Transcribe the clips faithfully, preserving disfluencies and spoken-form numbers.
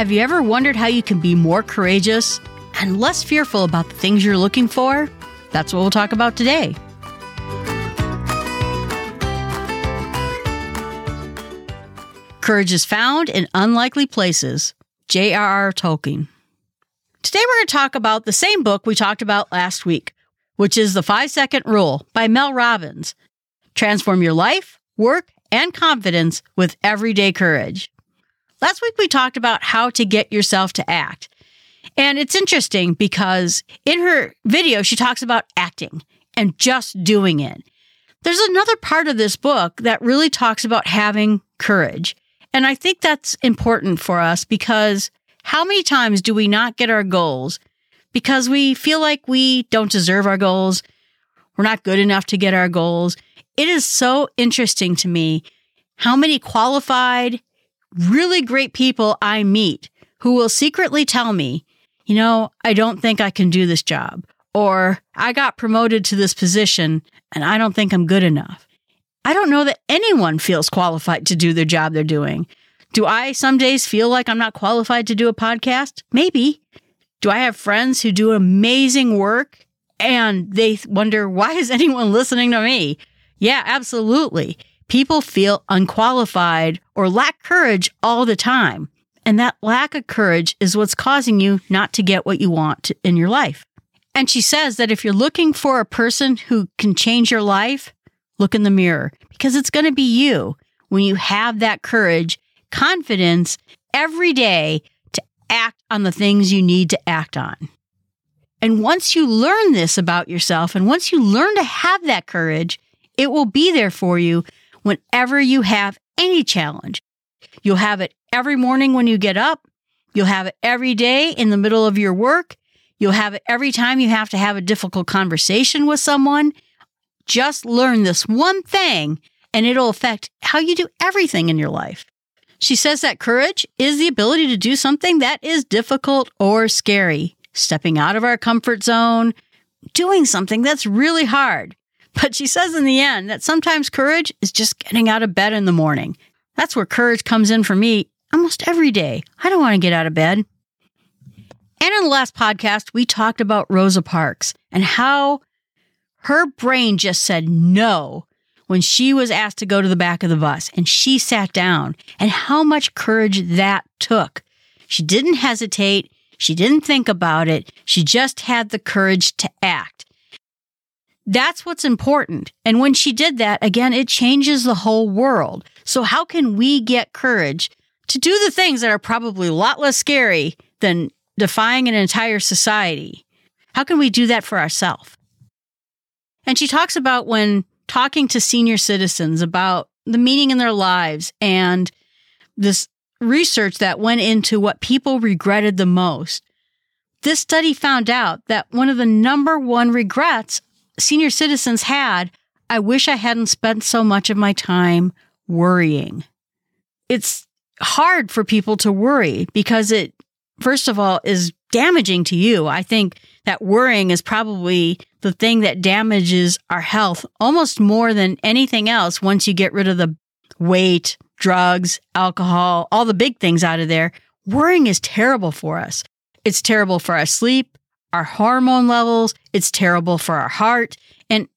Have you ever wondered how you can be more courageous and less fearful about the things you're looking for? That's what we'll talk about today. Courage is found in unlikely places. J R R. Tolkien. Today we're going to talk about the same book we talked about last week, which is The Five Second Rule by Mel Robbins. Transform your life, work, and confidence with everyday courage. Last week we talked about how to get yourself to act. And it's interesting because in her video she talks about acting and just doing it. There's another part of this book that really talks about having courage. And I think that's important for us because how many times do we not get our goals because we feel like we don't deserve our goals? We're not good enough to get our goals. It is so interesting to me how many qualified, really great people I meet who will secretly tell me, you know, I don't think I can do this job, or I got promoted to this position and I don't think I'm good enough. I don't know that anyone feels qualified to do the job they're doing. Do I some days feel like I'm not qualified to do a podcast? Maybe. Do I have friends who do amazing work and they wonder, why is anyone listening to me? Yeah, absolutely. People feel unqualified or lack courage all the time. And that lack of courage is what's causing you not to get what you want in your life. And she says that if you're looking for a person who can change your life, look in the mirror, because it's going to be you when you have that courage, confidence every day to act on the things you need to act on. And once you learn this about yourself, and once you learn to have that courage, it will be there for you whenever you have any challenge. You'll have it every morning when you get up. You'll have it every day in the middle of your work. You'll have it every time you have to have a difficult conversation with someone. Just learn this one thing, and it'll affect how you do everything in your life. She says that courage is the ability to do something that is difficult or scary, stepping out of our comfort zone, doing something that's really hard. But she says in the end that sometimes courage is just getting out of bed in the morning. That's where courage comes in for me almost every day. I don't want to get out of bed. And in the last podcast, we talked about Rosa Parks and how her brain just said no when she was asked to go to the back of the bus, and she sat down, and how much courage that took. She didn't hesitate. She didn't think about it. She just had the courage to act. That's what's important. And when she did that, again, it changes the whole world. So how can we get courage to do the things that are probably a lot less scary than defying an entire society? How can we do that for ourselves? And she talks about when talking to senior citizens about the meaning in their lives and this research that went into what people regretted the most. This study found out that one of the number one regrets senior citizens had, I wish I hadn't spent so much of my time worrying. It's hard for people to worry because it, first of all, is damaging to you. I think that worrying is probably the thing that damages our health almost more than anything else once you get rid of the weight, drugs, alcohol, all the big things out of there. Worrying is terrible for us. It's terrible for our sleep, our hormone levels. It's terrible for our heart. And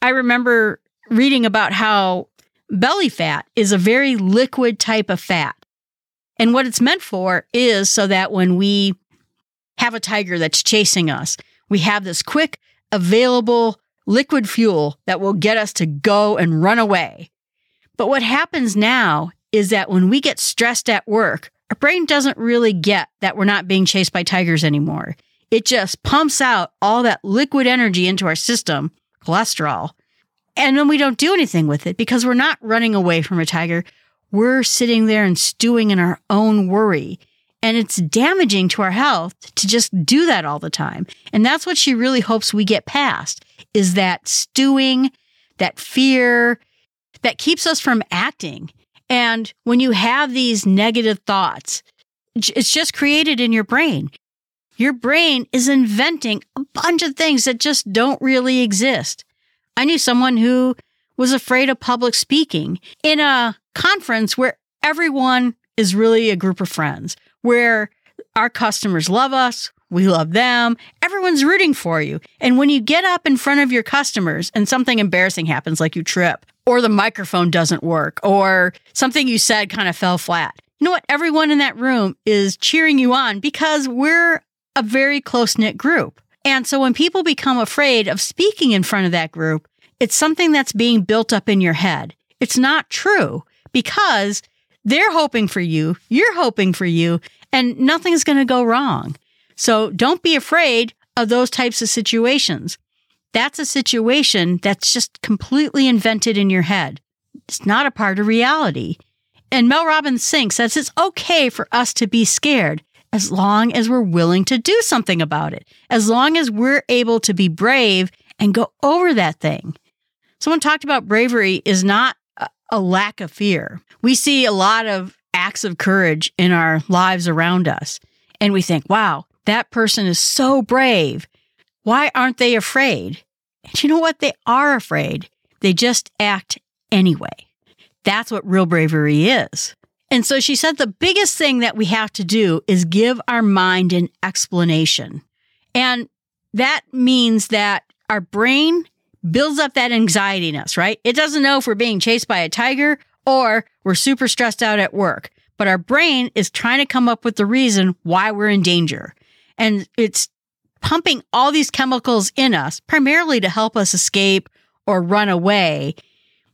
I remember reading about how belly fat is a very liquid type of fat. And what it's meant for is so that when we have a tiger that's chasing us, we have this quick, available liquid fuel that will get us to go and run away. But what happens now is that when we get stressed at work, our brain doesn't really get that we're not being chased by tigers anymore. It just pumps out all that liquid energy into our system, cholesterol, and then we don't do anything with it because we're not running away from a tiger. We're sitting there and stewing in our own worry. And it's damaging to our health to just do that all the time. And that's what she really hopes we get past, is that stewing, that fear that keeps us from acting. And when you have these negative thoughts, it's just created in your brain. Your brain is inventing a bunch of things that just don't really exist. I knew someone who was afraid of public speaking in a conference where everyone is really a group of friends where our customers love us, we love them, everyone's rooting for you. And when you get up in front of your customers and something embarrassing happens, like you trip, or the microphone doesn't work, or something you said kind of fell flat, you know what? Everyone in that room is cheering you on because we're a very close-knit group. And so when people become afraid of speaking in front of that group, it's something that's being built up in your head. It's not true because they're hoping for you, you're hoping for you, and nothing's going to go wrong. So don't be afraid of those types of situations. That's a situation that's just completely invented in your head. It's not a part of reality. And Mel Robbins thinks that it's okay for us to be scared as long as we're willing to do something about it, as long as we're able to be brave and go over that thing. Someone talked about bravery is not a lack of fear. We see a lot of acts of courage in our lives around us, and we think, wow, that person is so brave. Why aren't they afraid? And you know what? They are afraid. They just act anyway. That's what real bravery is. And so she said the biggest thing that we have to do is give our mind an explanation. And that means that our brain builds up that anxiety in us, right? It doesn't know if we're being chased by a tiger or we're super stressed out at work. But our brain is trying to come up with the reason why we're in danger. And it's pumping all these chemicals in us, primarily to help us escape or run away.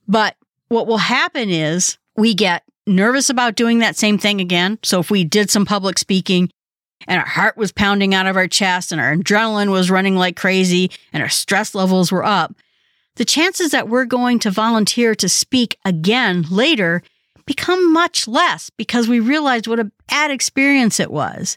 But what will happen is we get nervous about doing that same thing again. So if we did some public speaking and our heart was pounding out of our chest and our adrenaline was running like crazy and our stress levels were up, the chances that we're going to volunteer to speak again later become much less because we realized what a bad experience it was.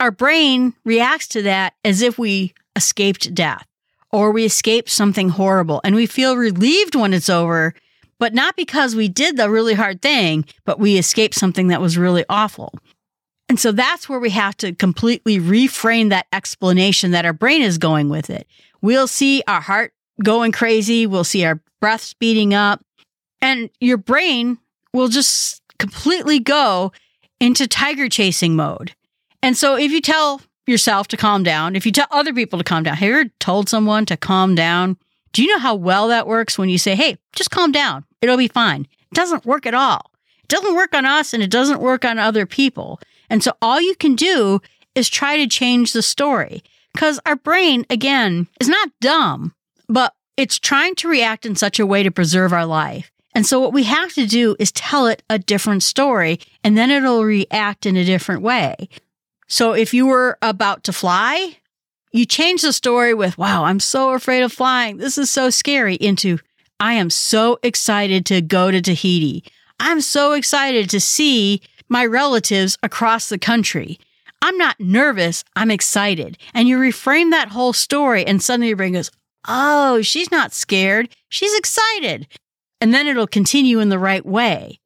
Our brain reacts to that as if we escaped death or we escaped something horrible, and we feel relieved when it's over, but not because we did the really hard thing, but we escaped something that was really awful. And so that's where we have to completely reframe that explanation that our brain is going with it. We'll see our heart going crazy. We'll see our breath speeding up, and your brain will just completely go into tiger chasing mode. And so if you tell yourself to calm down, if you tell other people to calm down, have you ever told someone to calm down? Do you know how well that works when you say, hey, just calm down. It'll be fine. It doesn't work at all. It doesn't work on us and it doesn't work on other people. And so all you can do is try to change the story because our brain, again, is not dumb, but it's trying to react in such a way to preserve our life. And so what we have to do is tell it a different story, and then it'll react in a different way. So if you were about to fly, you change the story with, wow, I'm so afraid of flying. This is so scary, into, I am so excited to go to Tahiti. I'm so excited to see my relatives across the country. I'm not nervous. I'm excited. And you reframe that whole story, and suddenly your brain goes, oh, she's not scared. She's excited. And then it'll continue in the right way.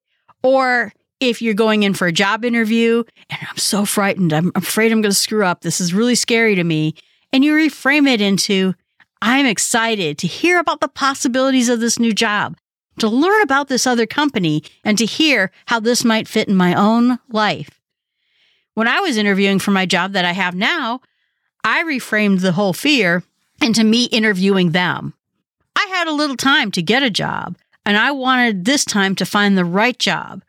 Or if you're going in for a job interview and I'm so frightened, I'm afraid I'm going to screw up. This is really scary to me. And you reframe it into, I'm excited to hear about the possibilities of this new job, to learn about this other company, and to hear how this might fit in my own life. When I was interviewing for my job that I have now, I reframed the whole fear into me interviewing them. I had a little time to get a job, and I wanted this time to find the right job.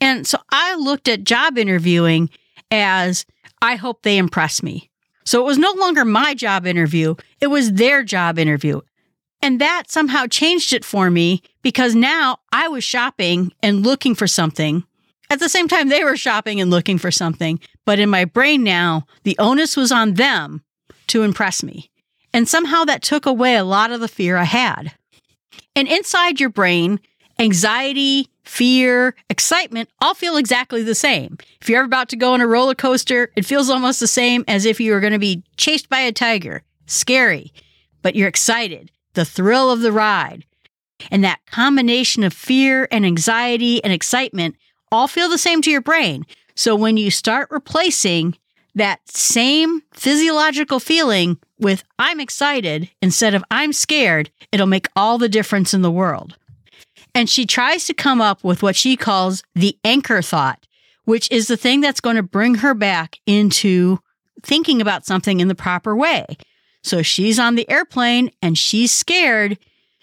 And so I looked at job interviewing as, I hope they impress me. So it was no longer my job interview. It was their job interview. And that somehow changed it for me because now I was shopping and looking for something. At the same time, they were shopping and looking for something. But in my brain now, the onus was on them to impress me. And somehow that took away a lot of the fear I had. And inside your brain, anxiety, fear, excitement all feel exactly the same. If you're about to go on a roller coaster, it feels almost the same as if you were going to be chased by a tiger. Scary, but you're excited. The thrill of the ride. And that combination of fear and anxiety and excitement all feel the same to your brain. So when you start replacing that same physiological feeling with I'm excited instead of I'm scared, it'll make all the difference in the world. And she tries to come up with what she calls the anchor thought. which is the thing that's going to bring her back into thinking about something in the proper way. So she's on the airplane and she's scared.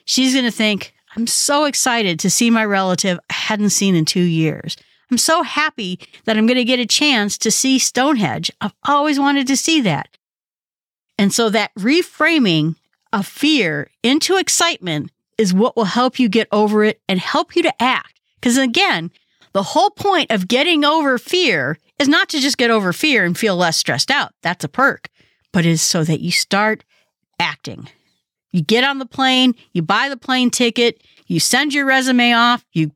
She's going to think, I'm so excited to see my relative I hadn't seen in two years. I'm so happy that I'm going to get a chance to see Stonehenge. I've always wanted to see that. And so that reframing of fear into excitement is what will help you get over it and help you to act. Because again, the whole point of getting over fear is not to just get over fear and feel less stressed out. That's a perk. But it's so that you start acting. You get on the plane, you buy the plane ticket, you send your resume off, you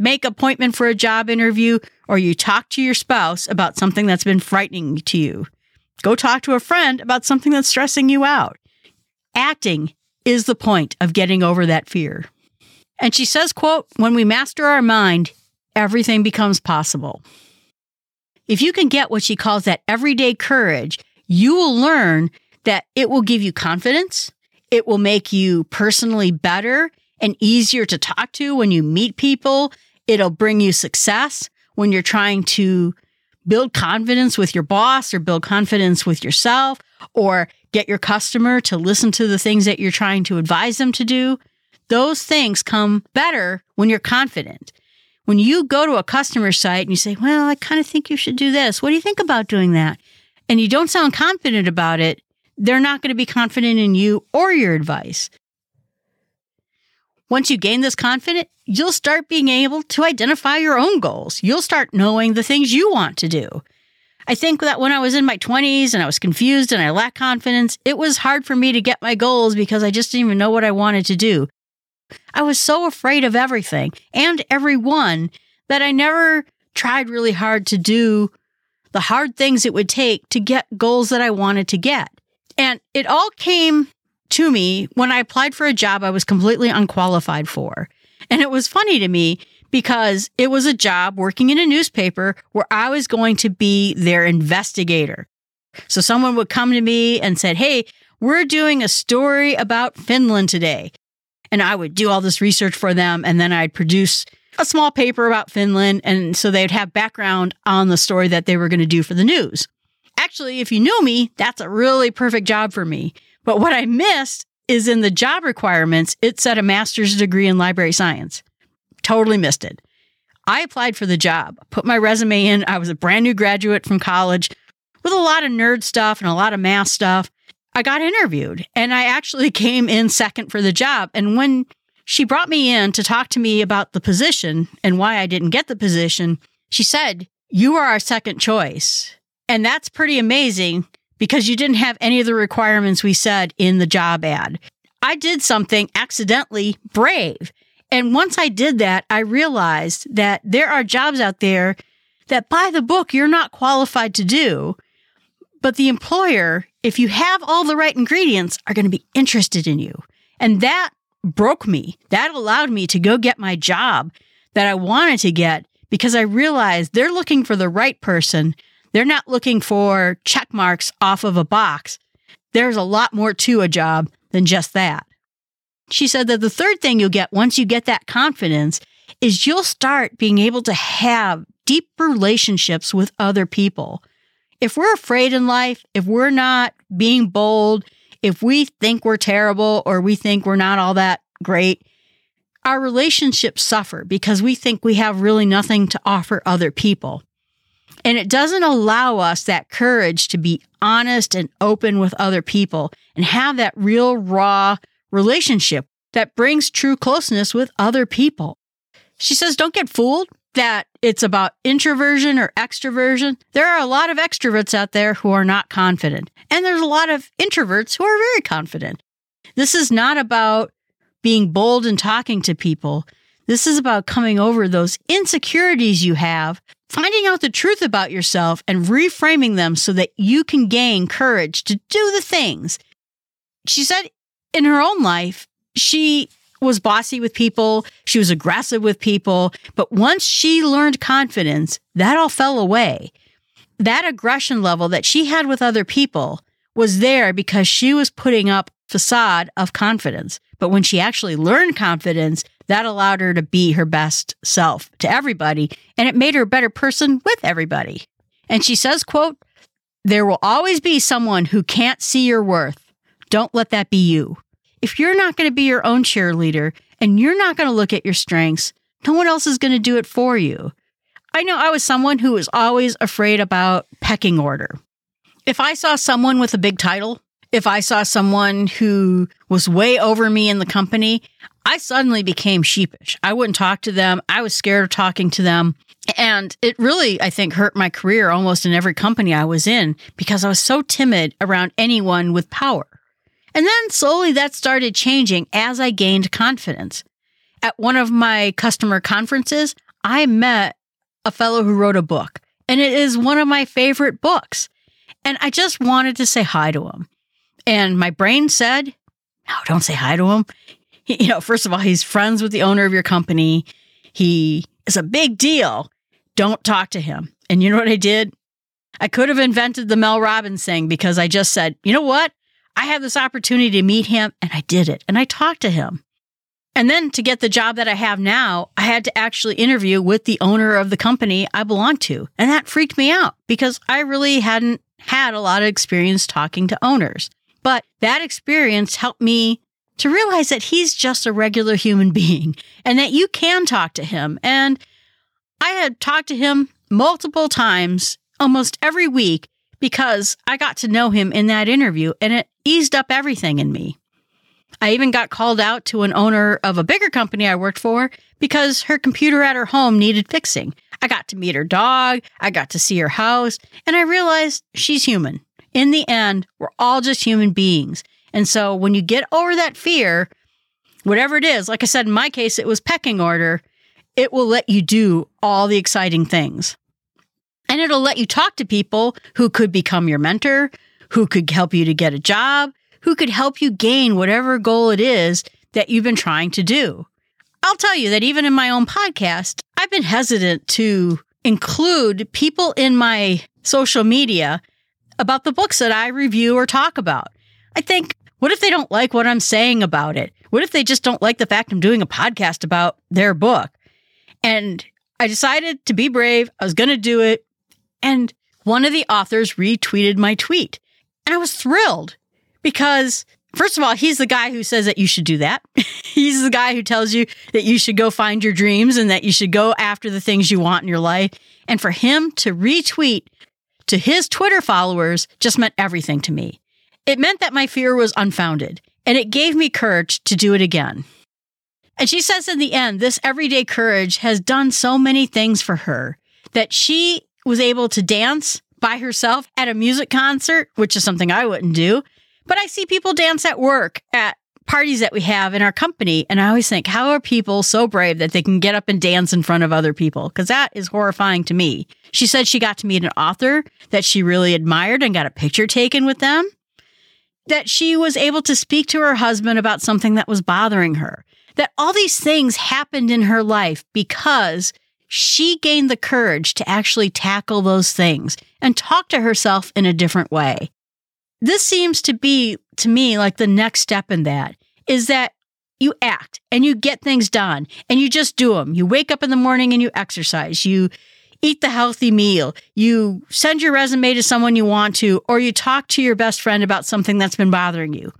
make an appointment for a job interview, or you talk to your spouse about something that's been frightening to you. Go talk to a friend about something that's stressing you out. Acting is the point of getting over that fear. And she says, quote, when we master our mind, everything becomes possible. If you can get what she calls that everyday courage, you will learn that it will give you confidence. It will make you personally better and easier to talk to when you meet people. It'll bring you success when you're trying to build confidence with your boss or build confidence with yourself or get your customer to listen to the things that you're trying to advise them to do. Those things come better when you're confident. When you go to a customer site and you say, well, I kind of think you should do this. What do you think about doing that? And you don't sound confident about it, they're not going to be confident in you or your advice. Once you gain this confidence, you'll start being able to identify your own goals. You'll start knowing the things you want to do. I think that when I was in my twenties and I was confused and I lacked confidence, it was hard for me to get my goals because I just didn't even know what I wanted to do. I was so afraid of everything and everyone that I never tried really hard to do the hard things it would take to get goals that I wanted to get. And it all came to me when I applied for a job I was completely unqualified for. And it was funny to me because it was a job working in a newspaper where I was going to be their investigator. So someone would come to me and said, hey, we're doing a story about Finland today. And I would do all this research for them, and then I'd produce a small paper about Finland, and so they'd have background on the story that they were going to do for the news. Actually, if you knew me, that's a really perfect job for me. But what I missed is in the job requirements, it said a master's degree in library science. Totally missed it. I applied for the job, put my resume in. I was a brand new graduate from college with a lot of nerd stuff and a lot of math stuff. I got interviewed and I actually came in second for the job. And when she brought me in to talk to me about the position and why I didn't get the position, she said, you are our second choice. And that's pretty amazing because you didn't have any of the requirements we said in the job ad. I did something accidentally brave. And once I did that, I realized that there are jobs out there that by the book you're not qualified to do. But the employer, if you have all the right ingredients, are going to be interested in you. And that broke me. That allowed me to go get my job that I wanted to get because I realized they're looking for the right person. They're not looking for check marks off of a box. There's a lot more to a job than just that. She said that the third thing you'll get once you get that confidence is you'll start being able to have deep relationships with other people. If we're afraid in life, if we're not being bold, if we think we're terrible or we think we're not all that great, our relationships suffer because we think we have really nothing to offer other people. And it doesn't allow us that courage to be honest and open with other people and have that real, raw relationship that brings true closeness with other people. She says, don't get fooled that it's about introversion or extroversion. There are a lot of extroverts out there who are not confident. And there's a lot of introverts who are very confident. This is not about being bold and talking to people. This is about coming over those insecurities you have, finding out the truth about yourself and reframing them so that you can gain courage to do the things. She said in her own life, she was bossy with people. She was aggressive with people. But once she learned confidence, that all fell away. That aggression level that she had with other people was there because she was putting up a facade of confidence. But when she actually learned confidence, That allowed her to be her best self to everybody, and it made her a better person with everybody. And she says, quote, "There will always be someone who can't see your worth. Don't let that be you. If you're not going to be your own cheerleader and you're not going to look at your strengths, no one else is going to do it for you." I know I was someone who was always afraid about pecking order. If I saw someone with a big title, if I saw someone who was way over me in the company, I suddenly became sheepish. I wouldn't talk to them. I was scared of talking to them. And it really, I think, hurt my career almost in every company I was in because I was so timid around anyone with power. And then slowly that started changing as I gained confidence. At one of my customer conferences, I met a fellow who wrote a book, and it is one of my favorite books. And I just wanted to say hi to him. And my brain said, no, don't say hi to him. He, you know, first of all, he's friends with the owner of your company. He is a big deal. Don't talk to him. And you know what I did? I could have invented the Mel Robbins thing because I just said, you know what? I have this opportunity to meet him, and I did it. And I talked to him. And then to get the job that I have now, I had to actually interview with the owner of the company I belong to. And that freaked me out because I really hadn't had a lot of experience talking to owners. But that experience helped me to realize that he's just a regular human being and that you can talk to him. And I had talked to him multiple times, almost every week, because I got to know him in that interview, and it eased up everything in me. I even got called out to an owner of a bigger company I worked for because her computer at her home needed fixing. I got to meet her dog, I got to see her house, and I realized she's human. In the end, we're all just human beings. And so when you get over that fear, whatever it is, like I said, in my case, it was pecking order, it will let you do all the exciting things. And it'll let you talk to people who could become your mentor, who could help you to get a job, who could help you gain whatever goal it is that you've been trying to do. I'll tell you that even in my own podcast, I've been hesitant to include people in my social media about the books that I review or talk about. I think, what if they don't like what I'm saying about it? What if they just don't like the fact I'm doing a podcast about their book? And I decided to be brave. I was going to do it. And one of the authors retweeted my tweet. And I was thrilled because, first of all, he's the guy who says that you should do that. He's the guy who tells you that you should go find your dreams and that you should go after the things you want in your life. And for him to retweet to his Twitter followers just meant everything to me. It meant that my fear was unfounded, and it gave me courage to do it again. And she says in the end, this everyday courage has done so many things for her that she was able to dance by herself at a music concert, which is something I wouldn't do. But I see people dance at work, at parties that we have in our company. And I always think, how are people so brave that they can get up and dance in front of other people? Because that is horrifying to me. She said she got to meet an author that she really admired and got a picture taken with them. That she was able to speak to her husband about something that was bothering her. That all these things happened in her life because she gained the courage to actually tackle those things and talk to herself in a different way. This seems to be, to me, like the next step in that, is that you act and you get things done and you just do them. You wake up in the morning and you exercise. You eat the healthy meal. You send your resume to someone you want to, or you talk to your best friend about something that's been bothering you.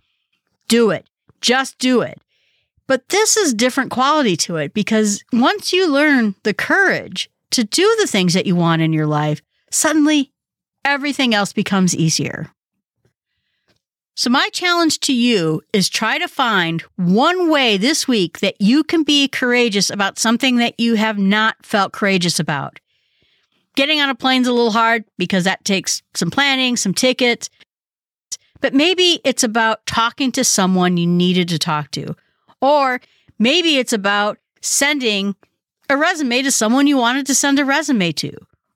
Do it. Just do it. But this is different quality to it because once you learn the courage to do the things that you want in your life, suddenly everything else becomes easier. So my challenge to you is try to find one way this week that you can be courageous about something that you have not felt courageous about. Getting on a plane's a little hard because that takes some planning, some tickets. But maybe it's about talking to someone you needed to talk to. Or maybe it's about sending a resume to someone you wanted to send a resume to.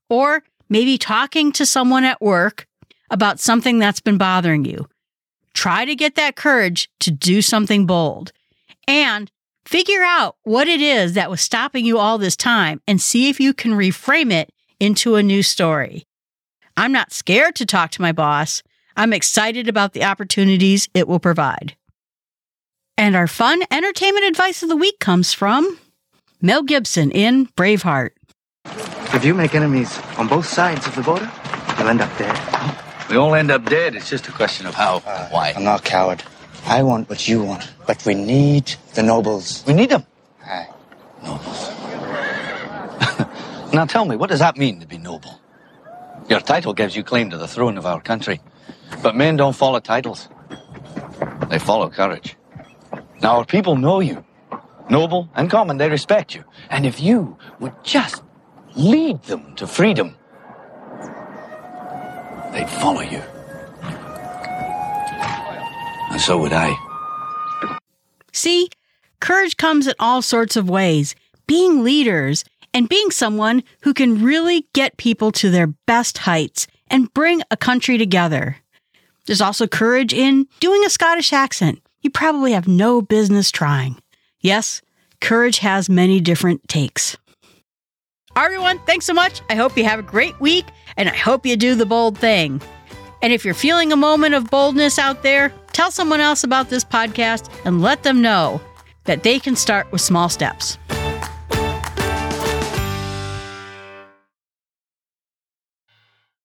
Or maybe talking to someone at work about something that's been bothering you. Try to get that courage to do something bold. And figure out what it is that was stopping you all this time and see if you can reframe it into a new story. I'm not scared to talk to my boss. I'm excited about the opportunities it will provide. And our fun entertainment advice of the week comes from Mel Gibson in Braveheart. If you make enemies on both sides of the border, you'll end up dead. We all end up dead. It's just a question of how uh, and why. I'm not a coward. I want what you want. But we need the nobles. We need them. Aye. Nobles. Now tell me, what does that mean, to be noble? Your title gives you claim to the throne of our country. But men don't follow titles. They follow courage. Now, our people know you. Noble and common, they respect you. And if you would just lead them to freedom, they'd follow you. And so would I. See, courage comes in all sorts of ways. Being leaders and being someone who can really get people to their best heights and bring a country together. There's also courage in doing a Scottish accent you probably have no business trying. Yes, courage has many different takes. Everyone, thanks so much. I hope you have a great week, and I hope you do the bold thing. And if you're feeling a moment of boldness out there, tell someone else about this podcast and let them know that they can start with small steps.